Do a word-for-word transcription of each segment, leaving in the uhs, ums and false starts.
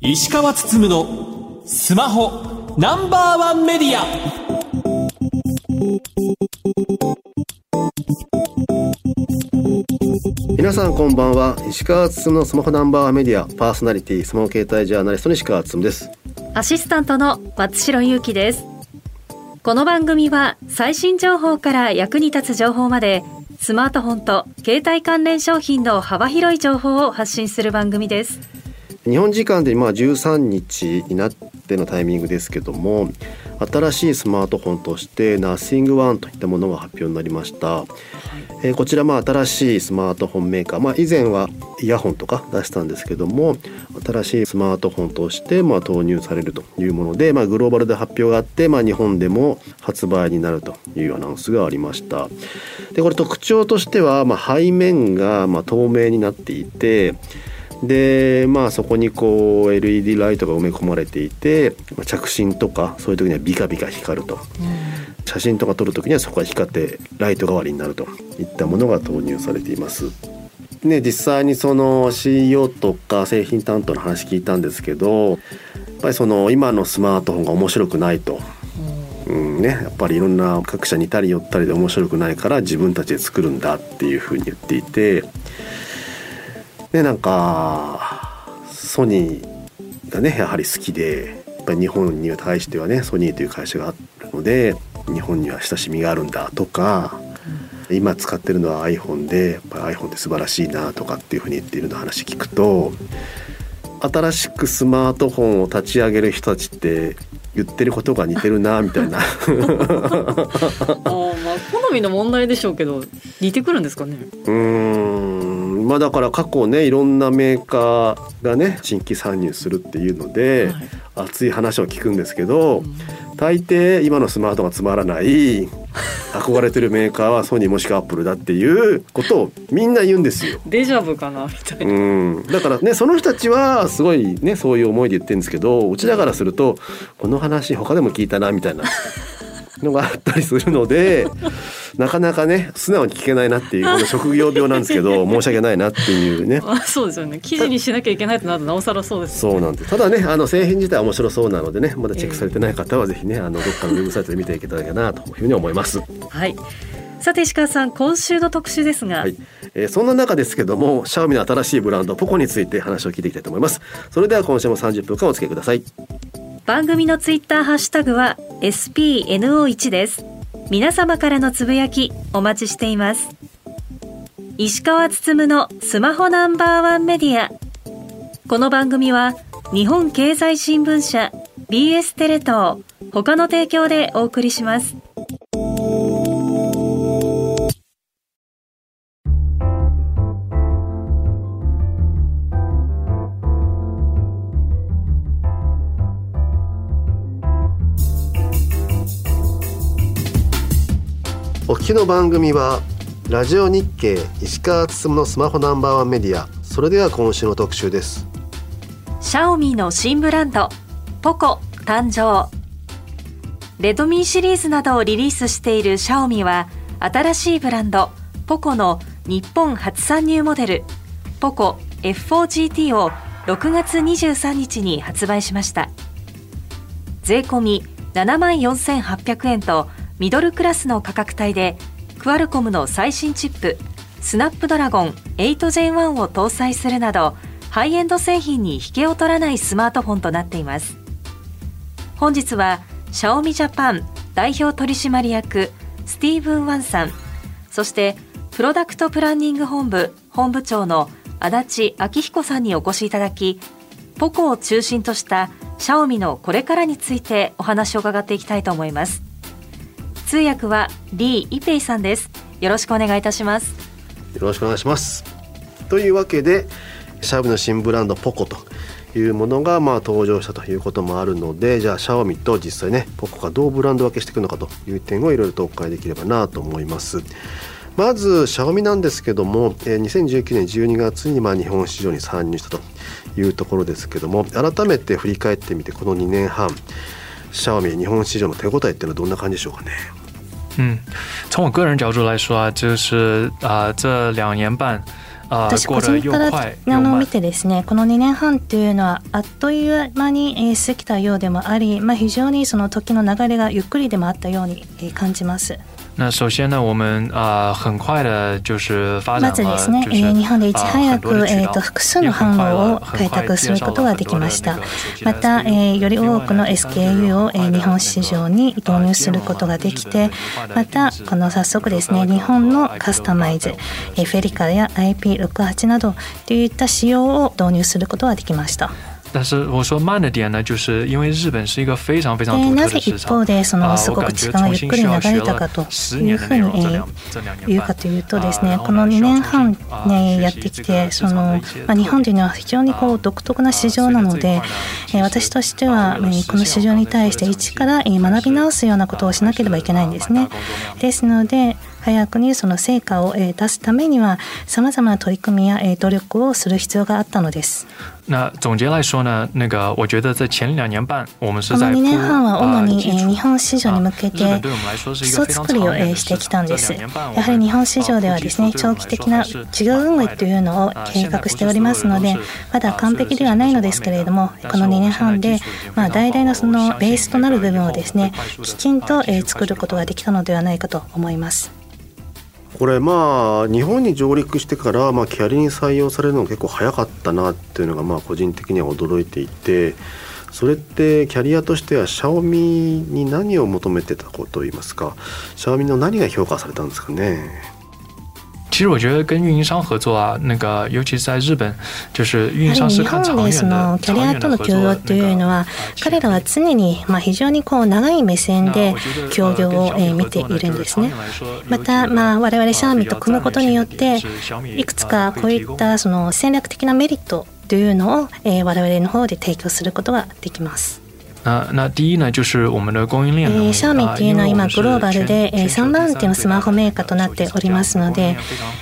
石川つつむのスマホナンバーワンメディア。皆さんこんばんは。石川つつむのスマホナンバーワンメディアパーソナリティスマホ携帯ジャーナリストの石川つつむです。アシスタントの松代ゆうきです。この番組は最新情報から役に立つ情報までスマートフォンと携帯関連商品の幅広い情報を発信する番組です。日本時間でまあじゅうさんにちになってのタイミングですけども、新しいスマートフォンとして Nothing One といったものが発表になりました、はい。えー、こちらまあ新しいスマートフォンメーカー、まあ、以前はイヤホンとか出したんですけども、新しいスマートフォンとしてまあ投入されるというもので、まあ、グローバルで発表があって、まあ、日本でも発売になるというアナウンスがありました。でこれ特徴としてはまあ背面がまあ透明になっていて、でまあ、そこにこう エルイーディー ライトが埋め込まれていて、着信とかそういう時にはビカビカ光ると、うん、写真とか撮る時にはそこが光ってライト代わりになるといったものが投入されています。で実際にその シーイーオー とか製品担当の話聞いたんですけど、やっぱりその今のスマートフォンが面白くないと、うんね、やっぱりいろんな各社似たり寄ったりで面白くないから自分たちで作るんだっていうふうに言っていて、でなんかソニーがねやはり好きで、日本に対してはねソニーという会社があるので日本には親しみがあるんだとか、うん、今使ってるのは iPhone でやっぱ iPhone って素晴らしいなとかっていうふうに言っているの話聞くと、新しくスマートフォンを立ち上げる人たちって言ってることが似てるなみたいなあ、まあ、好みの問題でしょうけど似てくるんですかね。うーん、まあ、だから過去ねいろんなメーカーがね新規参入するっていうので、はい、熱い話を聞くんですけど、うん、大抵今のスマートがつまらない憧れてるメーカーはソニーもしくはアップルだっていうことをみんな言うんですよ。デジャブかなみたいな。うん、だからねその人たちはすごいねそういう思いで言ってるんですけど、うちらからするとこの話他でも聞いたなみたいなのがあったりするのでなかなかね素直に聞けないなっていうこの職業病なんですけど申し訳ないなっていうね。あ、そうですよね。記事にしなきゃいけないとなるとなおさらそうですよね。そうなんです。ただねあの製品自体は面白そうなのでね、まだチェックされてない方はぜひね、えー、あのどっかのウェブサイトで見ていけたらいいかなというふうに思います。はい、さて石川さん今週の特集ですが、はい、えー、そんな中ですけども Xiaomi の新しいブランドポコについて話を聞いていきたいと思います。それでは今週もさんじゅっぷんかんお付き合いください。番組のツイッターハッシュタグは エスピーエヌオーワン です。皆様からのつぶやきお待ちしています。石川つつむのスマホナンバーワンメディア。この番組は日本経済新聞社 ビーエス テレ東他の提供でお送りします。お聞きの番組はラジオ日経石川つつむのスマホナンバーワンメディア。それでは今週の特集です。 Xiaomi の新ブランドポコ誕生。 Redmi シリーズなどをリリースしている Xiaomi は新しいブランドポコの日本初参入モデルポコ エフフォージーティー をろくがつにじゅうさんにちに発売しました。税込 ななまんよんせんはっぴゃくえんとミドルクラスの価格帯で、クアルコムの最新チップスナップドラゴン エイトジェンワン を搭載するなどハイエンド製品に引けを取らないスマートフォンとなっています。本日は Xiaomi Japan 代表取締役スティーブン・ワンさん、そしてプロダクトプランニング本部本部長の足立明彦さんにお越しいただき、ポコを中心とした Xiaomi のこれからについてお話を伺っていきたいと思います。通訳はリー・イペイさんです。よろしくお願いいたします。よろしくお願いします。というわけでシャオミの新ブランドポコというものがまあ登場したということもあるので、じゃあシャオミと実際ねポコがどうブランド分けしていくのかという点をいろいろとお伺いできればなと思います。まずシャオミなんですけども、にせんじゅうきゅうねんじゅうにがつにまあ日本市場に参入したというところですけども、改めて振り返ってみてこのにねんはんシャオミ日本市場の手応えっていうのはどんな感じでしょうかね。嗯，从我个人角度来说啊，就是啊、呃、这两年半。私個人からあの見てですね、このにねんはんというのはあっという間に過ぎたようでもあり、まあ、非常にその時の流れがゆっくりでもあったように感じます。那首先呢我们、呃、很快的就是发展了、まずですね、就是、日本でいち早く、えー、と複数の販路を開拓することができました。また、えー、より多くの エスケーユー を、えー、日本市場に導入することができて、またこの早速ですね日本のカスタマイズ、えー、フェリカや アイピーろくじゅうはち などといった仕様を導入することができました。但是我说慢的点呢，就是因为日本是一个非常非常独特的市场。啊，我感觉重新需要学了十年的内容，这两这两年半。然后呢，需要重新学习这个市场的一些特点。日本というのは非常にこう独特な市場なので、私としてはこの市場に対して一から学び直すようなことをしなければいけないんですね。ですので。早くにその成果を出すためにはさまざまな取り組みや努力をする必要があったのです。那总结来说呢、那个、我觉得在前两年半我们是在このにねんはんは主に日本市場に向けて基礎作りをしてきたんです。やはり日本市場ではですね長期的な事業運営というのを計画しておりますので、まだ完璧ではないのですけれども、このにねんはんでまあ大々のそのベースとなる部分をですねきちんと作ることができたのではないかと思います。これまあ日本に上陸してからまあキャリに採用されるのが結構早かったなっていうのがまあ個人的には驚いていて、それってキャリアとしては Xiaomi に何を求めてたことといいますか、 Xiaomi の何が評価されたんですかね。其实我觉得跟运营商合作啊、那个、尤其是在日本、就是運営商是看長遠的、日本でそのキャリアとの協業というのは、彼らは常に、まあ、非常にこう長い目線で協業を、えー、見ているんですね。また、まあ、我々シャオミと組むことによって、いくつかこういったその戦略的なメリットというのを、えー、我々の方で提供することができます。那第一呢就是我们的供应链。シャオミというのは今グローバルでさんばんてのスマホメーカーとなっておりますので、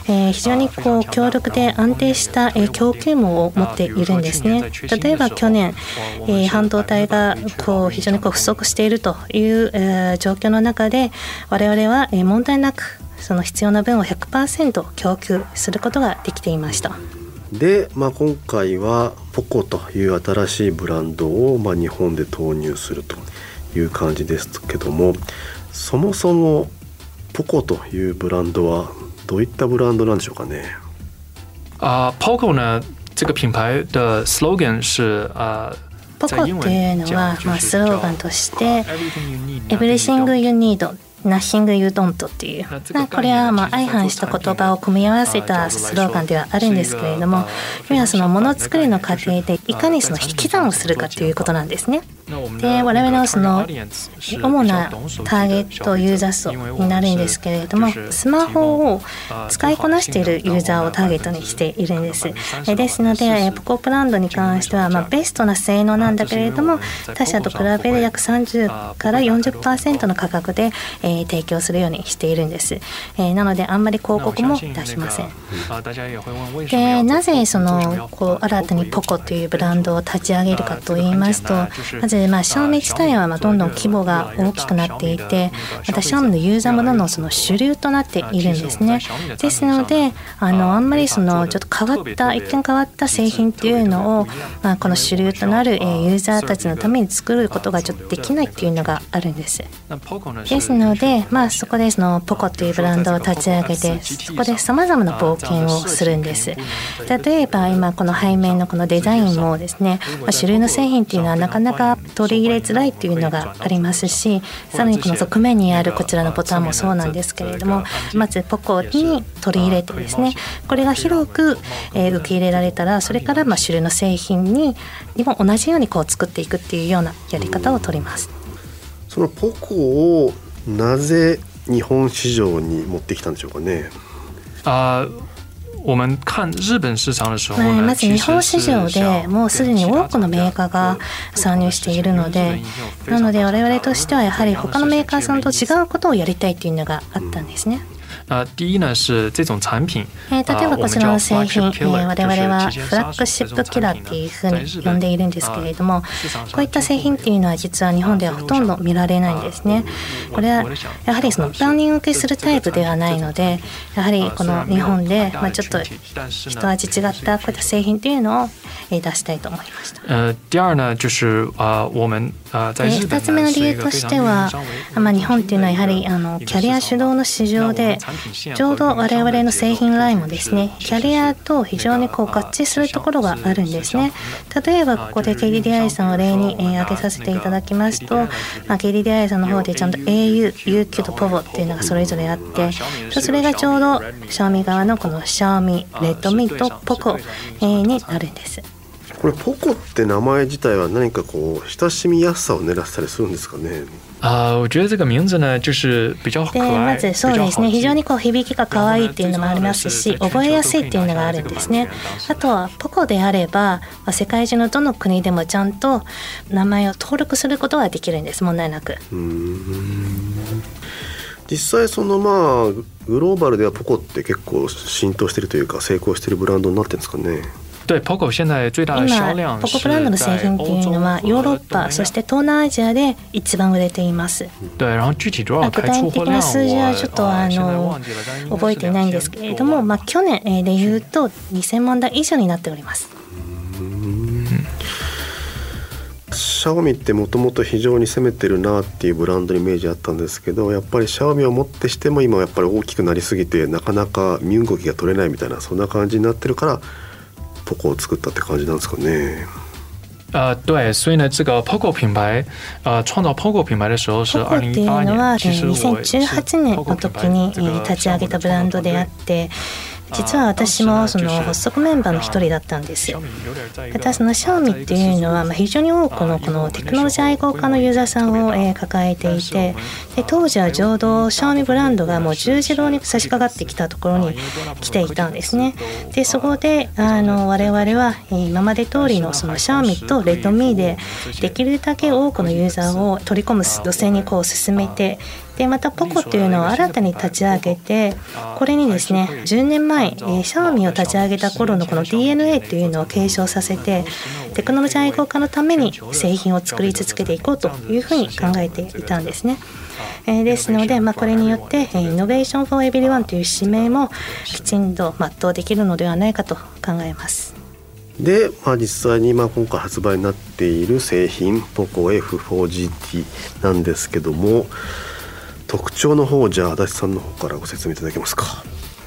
非常にこう強力で安定した供給網を持っているんですね。例えば去年半導体がこう非常にこう不足しているという状況の中で、我々は問題なくその必要な分を ひゃくパーセント 供給することができていました。で、まあ、今回はポコという新しいブランドをまあ日本で投入するという感じですけども、そもそもポコというブランドはどういったブランドなんでしょうかね。あ、ポコ呢这个品牌的 slogan 是啊ポコというのはまあスローガンとして「Everything You Need」Nothing You Don't という、これはまあ相反した言葉を組み合わせたスローガンではあるんですけれども、要はそのものづくりの過程でいかにその引き算をするかということなんですね。で、我々のその主なターゲットユーザー層になるんですけれども、スマホを使いこなしているユーザーをターゲットにしているんです。ですので、ポコブランドに関してはまあベストな性能なんだけれども、他社と比べる約さんじゅうからよんじゅっパーセント の価格で提供するようにしているんです。なのであんまり広告も出しません。で、なぜそのこう新たにポコというブランドを立ち上げるかといいますと、まずまあシャオミ自体はまあどんどん規模が大きくなっていて、またシャオミのユーザーもどんどんその主流となっているんですね。ですので あのあんまりそのちょっと変わった一見変わった製品というのを、まあ、この主流となるユーザーたちのために作ることがちょっとできないというのがあるんです。ですのででまあ、そこでそのポコというブランドを立ち上げて、そこでさまざまな冒険をするんです。例えば今この背面のこのデザインもですね、まあ、主流の製品っていうのはなかなか取り入れづらいというのがありますし、さらにこの側面にあるこちらのボタンもそうなんですけれども、まずポコに取り入れてですね、これが広く受け入れられたら、それからまあ主流の製品にも同じようにこう作っていくっていうようなやり方を取ります。そのポコをなぜ日本市場に持ってきたんでしょうかね。あーまず日本市場でもうすでに多くのメーカーが参入しているので、なので我々としてはやはり他のメーカーさんと違うことをやりたいというのがあったんですね。那第一呢是这种产品、えー、例えばこちらの製品、えー、我々はフラッグシップキラーっていうふうに呼んでいるんですけれども、こういった製品っていうのは実は日本ではほとんど見られないんですね。これはやはりそのブランディングを受けするタイプではないので、やはりこの日本で、まあ、ちょっと一味違ったこういった製品っていうのを出したいと思いました。ふたつめの理由としては、まあ、日本っていうのはやはりあのキャリア主導の市場で、ちょうど我々の製品ラインもですね、キャリアと非常にこう合致するところがあるんですね。例えばここで ケーディーディーアイ さんを例に挙げさせていただきますと、まあ、ケーディーディーアイ さんの方でちゃんと エーユー、ユーキュー と ポボ っていうのがそれぞれあって、それがちょうど Xiaomi 側のこの Xiaomi、Redmi と ポコ になるんです。これポコって名前自体は何かこう親しみやすさを狙ったりするんですかね。あ、我觉得这个名字呢就是比较可愛い。まずそうですね。非常にこう響きが可愛いっていうのもありますし、覚えやすいっていうのがあるんですね。あとはポコであれば、世界中のどの国でもちゃんと名前を登録することができるんです。問題なく。うーん、実際そのまあグローバルではポコって結構浸透してるというか成功してるブランドになってるんですかね。今、ポコブランドの製品っていうのはヨーロッパ、そして東南アジアで一番売れています。具体的な数字はちょっとあの覚えていないんですけれども、まあ、去年でいうとにせんまんだい以上になっております。シャオミってもともと非常に攻めてるなっていうブランドのイメージあったんですけど、やっぱりシャオミをもってしても今やっぱり大きくなりすぎてなかなか身動きが取れないみたいな、そんな感じになってるからポコを作ったって感じなんですかね。あ、对、所以呢、这个 ポコ 品牌、あ、創造 ポコ 品牌的时候是にせんじゅうはちねん。にせんじゅうはちねんの時に立ち上げたブランドであって。実は私もその発足メンバーの一人だったんですよ。ただその Xiaomi っていうのは非常に多くのこのテクノロジー愛好家のユーザーさんを抱えていて、で当時はちょうど Xiaomi ブランドがもう十字路に差し掛かってきたところに来ていたんですね。でそこであの我々は今まで通りのその Xiaomi と Redmi でできるだけ多くのユーザーを取り込む路線にこう進めて、でまたポコというのを新たに立ち上げて、これにですねじゅうねんまえ、シャオミを立ち上げた頃のこの ディーエヌエー というのを継承させて、テクノロジー愛好家のために製品を作り続けていこうというふうに考えていたんですね。えー、ですので、まあ、これによってイノベーション・フォー・エブリワンという使命もきちんと全うできるのではないかと考えます。で、まあ、実際にまあ今回発売になっている製品 ポコ エフフォージーティー なんですけども、特徴の方、じゃあ足立さんの方からご説明いただけますか。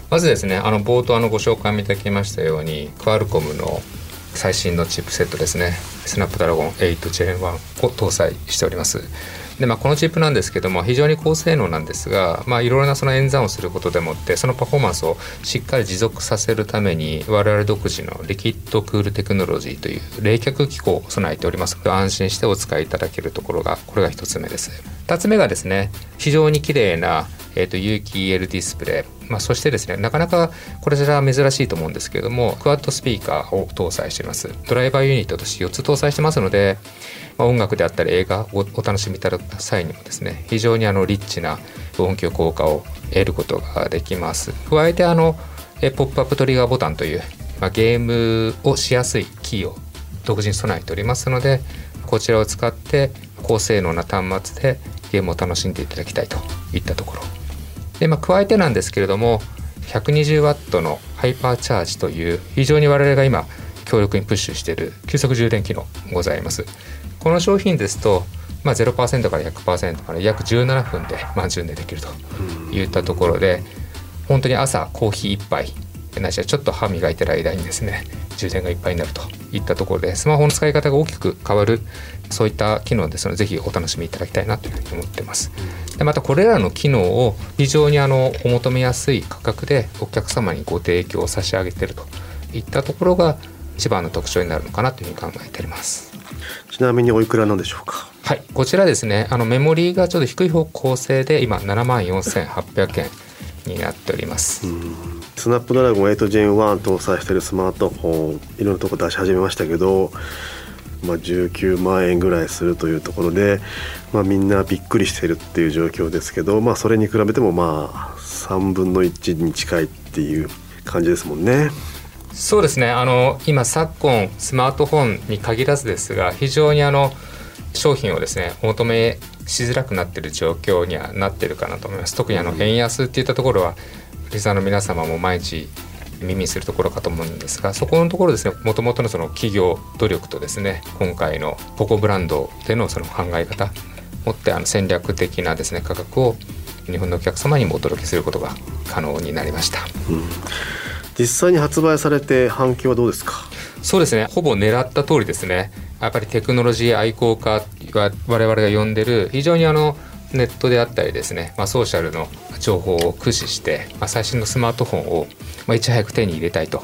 まずですね、あの冒頭あのご紹介いただきましたように、クアルコムの最新のチップセットですね、スナップドラゴンエイトジェンワンを搭載しております。で、まあ、このチップなんですけども非常に高性能なんですが、まあ、いろいろなその演算をすることでもってそのパフォーマンスをしっかり持続させるために、我々独自のリキッドクールテクノロジーという冷却機構を備えておりますので、安心してお使いいただけるところが、これがひとつめです。ふたつめがですね、非常に綺麗な、えー、と有機 イーエル ディスプレイ、まあ、そしてですね、なかなかこれじゃ珍しいと思うんですけれども、クワッドスピーカーを搭載しています。ドライバーユニットとしてよっつ搭載してますので、まあ、音楽であったり映画をお楽しみいただく際にもですね、非常にあのリッチな音響効果を得ることができます。加えてあのポップアップトリガーボタンという、まあ、ゲームをしやすいキーを独自に備えておりますので、こちらを使って高性能な端末でゲームを楽しんでいただきたいといったところで、まあ、加えてなんですけれども ひゃくにじゅうワット のハイパーチャージという、非常に我々が今強力にプッシュしている急速充電機能ございます。この商品ですと、まあ、ゼロパーセント から ひゃくパーセント まで約じゅうななふんで満充電できるといったところで、本当に朝コーヒーいっぱいないしはちょっと歯磨いてる間にですね、充電がいっぱいになるといったところで、スマホの使い方が大きく変わる、そういった機能ですので、ぜひお楽しみいただきたいなというふうに思ってます。でまたこれらの機能を非常にあのお求めやすい価格でお客様にご提供を差し上げているといったところが一番の特徴になるのかなというふうに考えております。ちなみにおいくらなんでしょうか。はい、こちらですね、あのメモリーがちょっと低い方向性で今 ななまんよんせんはっぴゃくえんになっております。うん、スナップドラゴンエイトジェンワン搭載しているスマートフォン、いろんなとこ出し始めましたけど、まあ、じゅうきゅうまんえんぐらいするというところで、まあ、みんなびっくりしているっていう状況ですけど、まあ、それに比べてもまあさんぶんのいちに近いっていう感じですもんね。そうですね、あの今昨今スマートフォンに限らずですが、非常にあの商品をですねお求めしづらくなっている状況にはなっているかなと思います。特にあの円安っていったところはリスナーの皆様も毎日耳にするところかと思うんですが、そこのところですね、もともとのその企業努力とですね、今回のポコブランドでのその考え方もって、あの戦略的なですね価格を日本のお客様にもお届けすることが可能になりました、うん、実際に発売されて反響はどうですか？そうですね、ほぼ狙った通りですね。やっぱりテクノロジー愛好家は我々が呼んでる、非常にあのネットであったりですね、まあ、ソーシャルの情報を駆使して、まあ、最新のスマートフォンを、まあ、いち早く手に入れたいと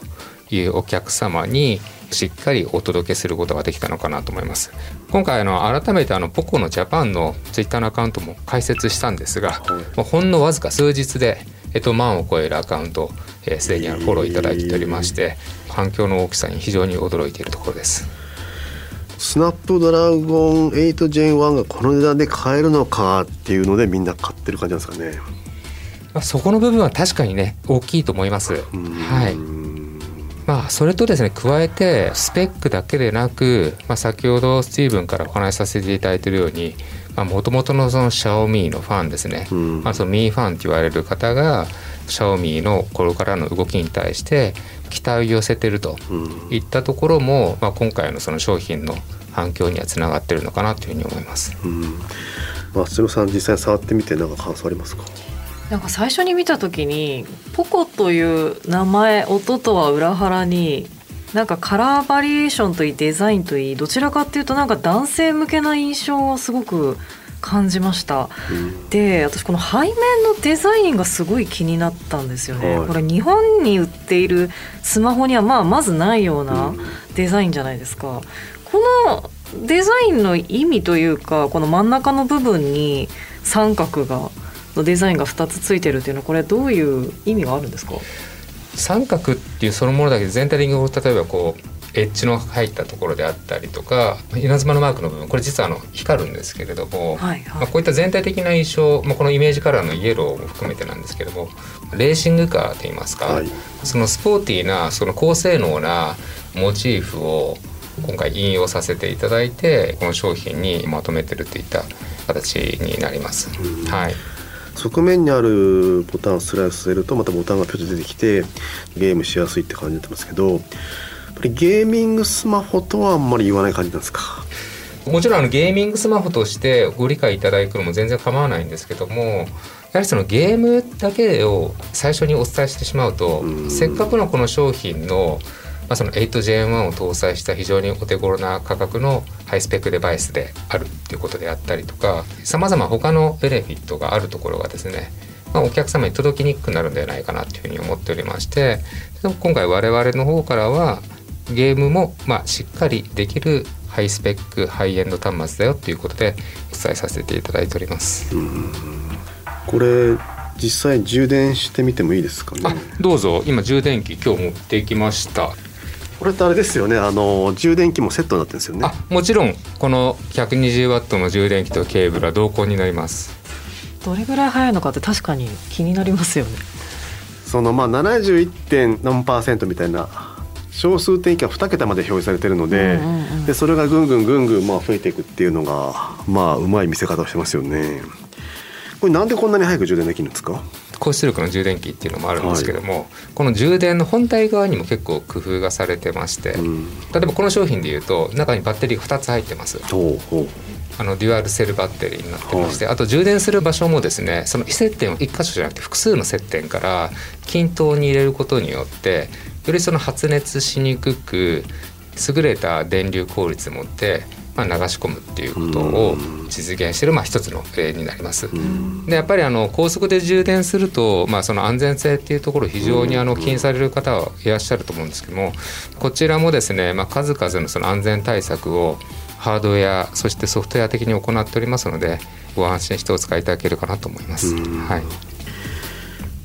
いうお客様にしっかりお届けすることができたのかなと思います。今回あの改めてあのポコのジャパンのツイッターのアカウントも開設したんですが、まあ、ほんのわずか数日で、えっと、万を超えるアカウントをすでにフォローいただいておりまして、えー、反響の大きさに非常に驚いているところです。スナップドラゴン エイトジェンワン がこの値段で買えるのかっていうので、みんな買ってる感じなんですかね。まあ、そこの部分は確かにね大きいと思います。はい、まあ、それとですね加えてスペックだけでなく、まあ、先ほどスティーブンからお話しさせていただいているように、もともとの Xiaomi のファンですね、まあ、そのミーファンと言われる方が Xiaomi のこれからの動きに対して期待を寄せているといったところも、まあ、今回のその商品の反響にはつながっているのかなというふうに思います。うん、まあ、鶴さん実際触ってみて何か感想ありますか？なんか最初に見た時にポコという名前、音とは裏腹になんかカラーバリエーションといいデザインといい、どちらかっていうとなんか男性向けな印象をすごく感じました、うん、で私この背面のデザインがすごい気になったんですよね、はい、これ日本に売っているスマホには まあまずないようなデザインじゃないですか、うん、このデザインの意味というか、この真ん中の部分に三角がのデザインがふたつついてるっていうのは、これどういう意味があるんですか？三角っていうそのものだけで全体的に、例えばこうエッジの入ったところであったりとか稲妻のマークの部分、これ実はあの光るんですけれども、はいはい、まあ、こういった全体的な印象、まあ、このイメージカラーのイエローも含めてなんですけども、レーシングカーといいますか、はい、そのスポーティーなその高性能なモチーフを今回引用させていただいて、この商品にまとめてるといった形になります、はい、側面にあるボタンをスライスするとまたボタンがピョッと出てきてゲームしやすいって感じになってますけど、やっぱりゲーミングスマホとはあんまり言わない感じなんですか？もちろんあのゲーミングスマホとしてご理解いただくのも全然構わないんですけども、やはりそのゲームだけを最初にお伝えしてしまうと、せっかくのこの商品のまあ、その エイトジェンワン を搭載した非常にお手頃な価格のハイスペックデバイスであるということであったりとか、さまざま他のベネフィットがあるところがですね、まあ、お客様に届きにくくなるんではないかなというふうに思っておりまして、今回我々の方からはゲームもまあしっかりできるハイスペックハイエンド端末だよということでお伝えさせていただいております。うん、これ実際充電してみてもいいですかね？あ、どうぞ。今充電器今日持ってきました。これってあれですよね、あの充電器もセットになってるんですよね。あ、もちろんこの ひゃくにじゅうワット の充電器とケーブルは同梱になります。どれぐらい速いのかって確かに気になりますよね。そのまあ ななじゅういってんよんパーセント みたいな小数点以下に桁まで表示されてるので、うんうんうん、でそれがぐんぐんぐんぐんまあ増えていくっていうのがまあうまい見せ方をしてますよね。これなんでこんなに早く充電できるんですか？高出力の充電器っていうのもあるんですけども、はい、この充電の本体側にも結構工夫がされてまして、うん、例えばこの商品でいうと中にバッテリーがふたつ入ってます。ほうほう、あのデュアルセルバッテリーになってまして、はい、あと充電する場所もですね、その接点をいっ箇所じゃなくて複数の接点から均等に入れることによってよりその発熱しにくく優れた電流効率を持ってまあ、流し込むっていうことを実現しているまあ一つの例になります。でやっぱりあの高速で充電すると、まあ、その安全性っていうところ非常にあの気にされる方はいらっしゃると思うんですけども、こちらもですね、まあ、数々のその安全対策をハードウェアそしてソフトウェア的に行っておりますので、ご安心してお使いいただけるかなと思います。はい、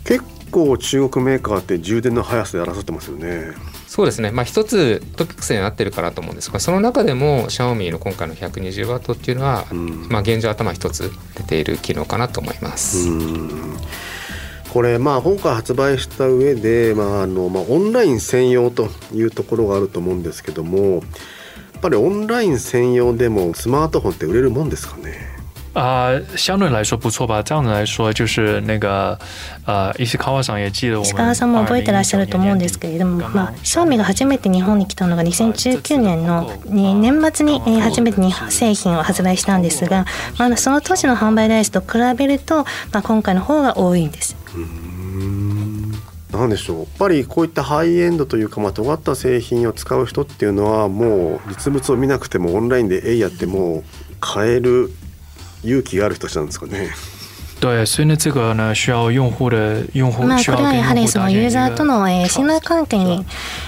結構中国メーカーって充電の速さで争ってますよね。そうですね、まあ、一つトピックスになってるかなと思うんですが、その中でも Xiaomi の今回の ひゃくにじゅうワット っていうのは、うん、まあ、現状頭一つ出ている機能かなと思います。うん、これまあ本から発売した上で、まああのまあ、オンライン専用というところがあると思うんですけども、やっぱりオンライン専用でもスマートフォンって売れるもんですかね。呃相对来说不错吧。这样子来说就是那个呃石川さん也记得我们石川さんも覚えてらっしゃると思うんですけれども、まあ Xiaomi が初めて日本に来たのがにせんじゅうきゅうねんの年末に初めてに製品を発売したんですが、まあ、その当時の販売台数と比べると、まあ、今回の方が多いんです。うーん、なんでしょう、やっぱりこういったハイエンドというか、まあ、尖った製品を使う人っていうのはもう実物を見なくてもオンラインでえいやってもう買える勇気がある人たちなんですかね。对，所以呢，这个呢需要用户的用户需要跟用户打成一个。ユーザーとの信頼関係に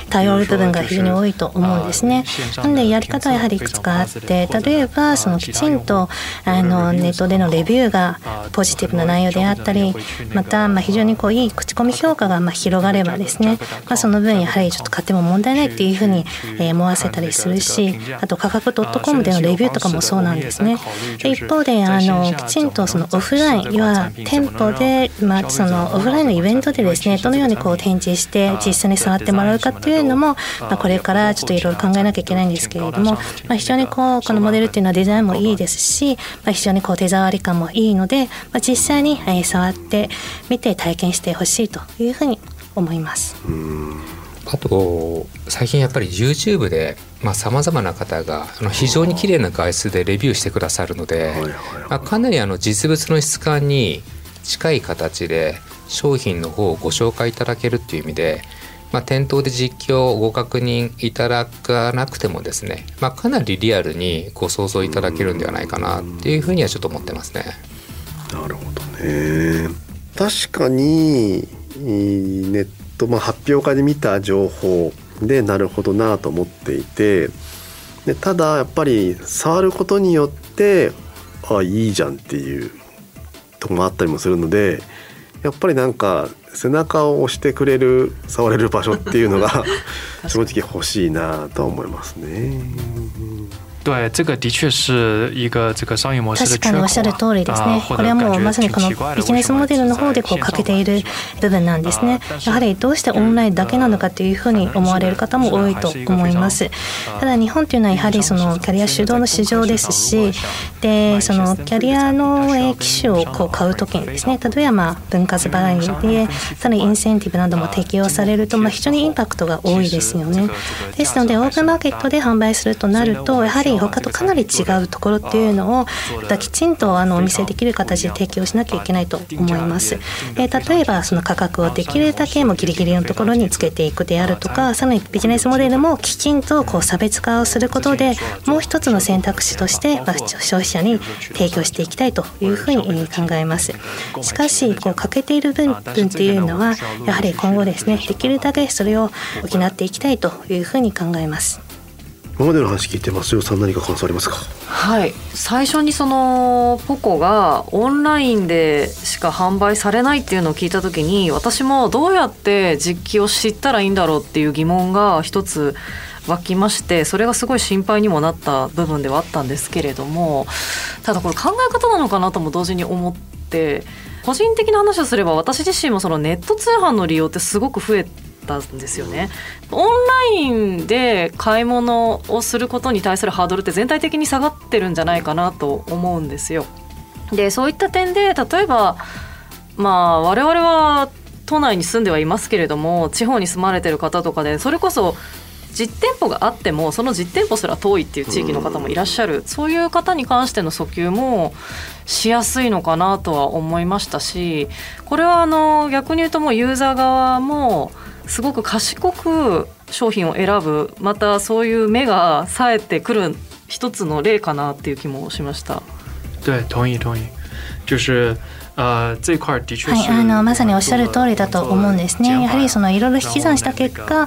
頼る部分が非常に多いと思うんですね。なのでやり方はやはりいくつかあって、例えばそのきちんとあのネットでのレビューがポジティブな内容であったり、またまあ非常にこういい口コミ評価がまあ広がればですね、まあその分やはりちょっと買っても問題ないっていうふうに思わせたりするし、あと価格 .com でのレビューとかもそうなんですね。で一方であのきちんとそのオフライン店舗で、まあ、そのオフラインのイベントでですね、どのようにこう展示して実際に触ってもらうかというのも、まあ、これからちょっといろいろ考えなきゃいけないんですけれども、まあ、非常にこうこのモデルというのはデザインもいいですし、まあ、非常にこう手触り感もいいので、まあ、実際に触ってみて体験してほしいというふうに思います。うーん、あと最近やっぱり YouTube でさまざ、あ、まな方があの非常に綺麗な画質でレビューしてくださるので、まあ、かなりあの実物の質感に近い形で商品の方をご紹介いただけるという意味で、まあ、店頭で実況をご確認いただかなくてもですね、まあ、かなりリアルにご想像いただけるんではないかなっていうふうにはちょっと思ってますね。なるほどね。確かにネット、まあ、発表会で見た情報でなるほどなと思っていて、でただやっぱり触ることによってあいいじゃんっていうとこもあったりもするので、やっぱりなんか背中を押してくれる触れる場所っていうのが正直欲しいなと思いますね。对，这个的确是一个这个商业模式的缺口。確かにおっしゃる通りですね。これはもうまさにこのビジネスモデルの方でこう欠けている部分なんですね。やはりどうしてオンラインだけなのかというふうに思われる方も多いと思います。ただ日本というのはやはりそのキャリア主導の市場ですし、でそのキャリアの機種をこう買うときにですね、例えばまあ分割払いでさらにインセンティブなども適用されると、まあ非常にインパクトが多いですよね。ですのでオープンマーケットで販売するとなるとやはり他とかなり違うところっていうのをきちんとあのお見せできる形で提供しなきゃいけないと思います。え例えばその価格をできるだけもギリギリのところにつけていくであるとか、さらにビジネスモデルもきちんとこう差別化をすることでもう一つの選択肢として、まあ、消費者に提供していきたいというふうに考えます。しかしこう欠けている部分っていうのはやはり今後ですね、できるだけそれを補っていきたいというふうに考えます。今までの話聞いてますよさん、何か感想ありますか？はい、最初にそのポコがオンラインでしか販売されないっていうのを聞いたときに、私もどうやって実機を知ったらいいんだろうっていう疑問が一つ湧きまして、それがすごい心配にもなった部分ではあったんですけれども、ただこれ考え方なのかなとも同時に思って、個人的な話をすれば私自身もそのネット通販の利用ってすごく増えてたんですよね。オンラインで買い物をすることに対するハードルって全体的に下がってるんじゃないかなと思うんですよ。で、そういった点で例えば、まあ、我々は都内に住んではいますけれども、地方に住まれてる方とかでそれこそ実店舗があってもその実店舗すら遠いっていう地域の方もいらっしゃる、そういう方に関しての訴求もしやすいのかなとは思いましたし、これはあの逆に言うともうユーザー側もすごく賢く商品を選ぶ、またそういう目が冴えてくる一つの例かなっていう気もしました。对，同意同意。就是はい、あのまさにおっしゃる通りだと思うんですね。やはりそのいろいろ引き算した結果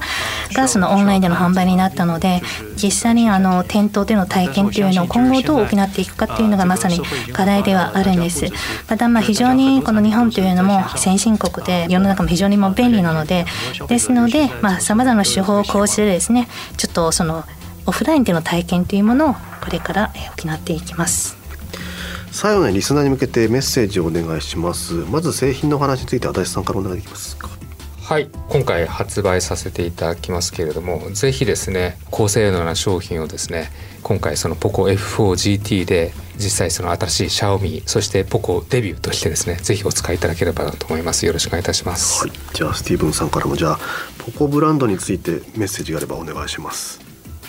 がそのオンラインでの販売になったので、実際にあの店頭での体験というのを今後どう補っていくかというのがまさに課題ではあるんです。またまあ非常にこの日本というのも先進国で世の中も非常にも便利なので、ですのでまあさまざまな手法を講じてですね、ちょっとそのオフラインでの体験というものをこれから補っていきます。最後にリスナーに向けてメッセージをお願いします。まず製品の話について足立さんからお願いできますか。はい、今回発売させていただきますけれども、ぜひですね高性能な商品をですね、今回そのポコ エフフォージーティー で実際その新しい Xiaomi、 そしてポコデビューとしてですね、ぜひお使いいただければなと思います。よろしくお願いいたします、はい、じゃあスティーブンさんからもじゃあポコブランドについてメッセージがあればお願いします。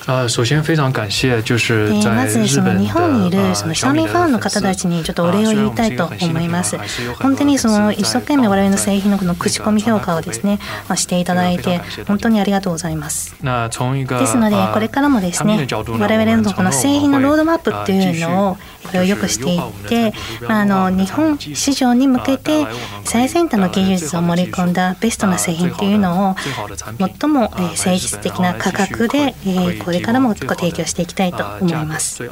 呃、首先非常感谢就是在日本的、まずその日本にいるそのシャオミファンの方たちにちょっとお礼を言いたいと思います。本当にその一生懸命我々の製品のこの口コミ評価をですね、まあ、していただいて本当にありがとうございます。ですのでこれからもですね、我々のこの製品のロードマップっていうのをよくしていって、まあ、あの日本市場に向けて最先端の技術を盛り込んだベストな製品っていうのを最も誠実的な価格でこれそれからもご提供していきたいと思います。や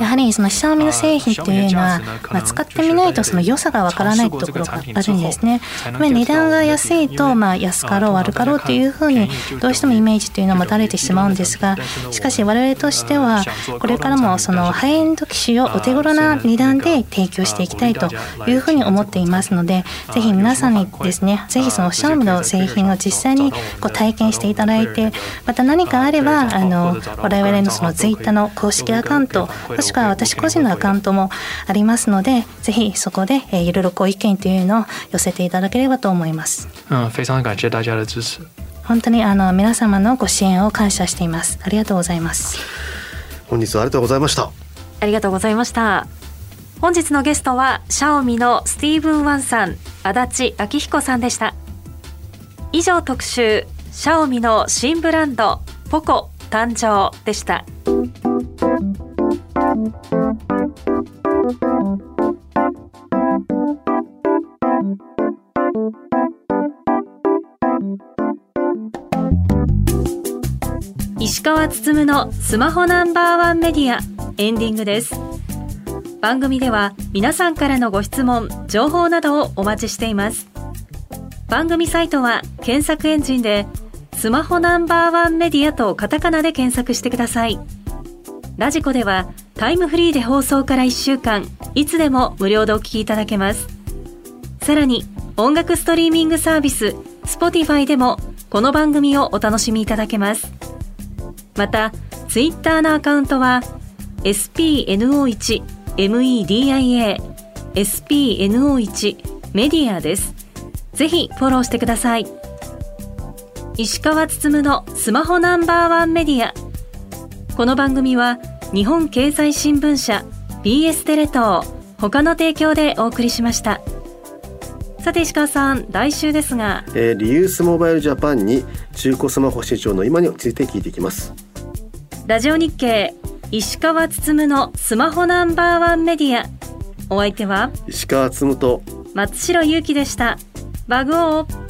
はりそのXiaomiの製品というのは、まあ、使ってみないとその良さがわからないところがあるんですね。値段が安いと、まあ、安かろう悪かろうというふうにどうしてもイメージというのは持たれてしまうんですが、しかし我々としてはこれからもそのハイエンド機種をお手頃な値段で提供していきたいというふうに思っていますので、ぜひ皆さんにですね、ぜひそのXiaomiの製品を実際にこう体験していただいて、また何かあればあの我々のそのツイッターの公式アカウント、もしくは私個人のアカウントもありますので、ぜひそこでいろいろご意見というのを寄せていただければと思います。うん、非常に感謝大家的支持。本当にあの皆様のご支援を感謝しています。ありがとうございます。本日はありがとうございました。ありがとうございました。本日のゲストはXiaomiのスティーブン・ワンさん、足立明彦さんでした。以上特集、Xiaomiの新ブランドポコ誕生でした。石川つつむのスマホナンバーワンメディア、エンディングです。番組では皆さんからのご質問、情報などをお待ちしています。番組サイトは検索エンジンでスマホナンバーワンメディアとカタカナで検索してください。ラジコではタイムフリーで放送からいっしゅうかんいつでも無料でお聞きいただけます。さらに音楽ストリーミングサービス Spotify でもこの番組をお楽しみいただけます。また Twitter のアカウントは エスピーエヌオーワンメディア エスピーエヌオーワン メディアです。ぜひフォローしてください。石川つつむのスマホナンバーワンメディア。この番組は日本経済新聞社、 ビーエス テレ東他の提供でお送りしました。さて石川さん、来週ですが、えー、リユースモバイルジャパンに中古スマホ市場の今について聞いていきます。ラジオ日経石川つつむのスマホナンバーワンメディア、お相手は石川つつむと松代ゆうきでした。バグオー。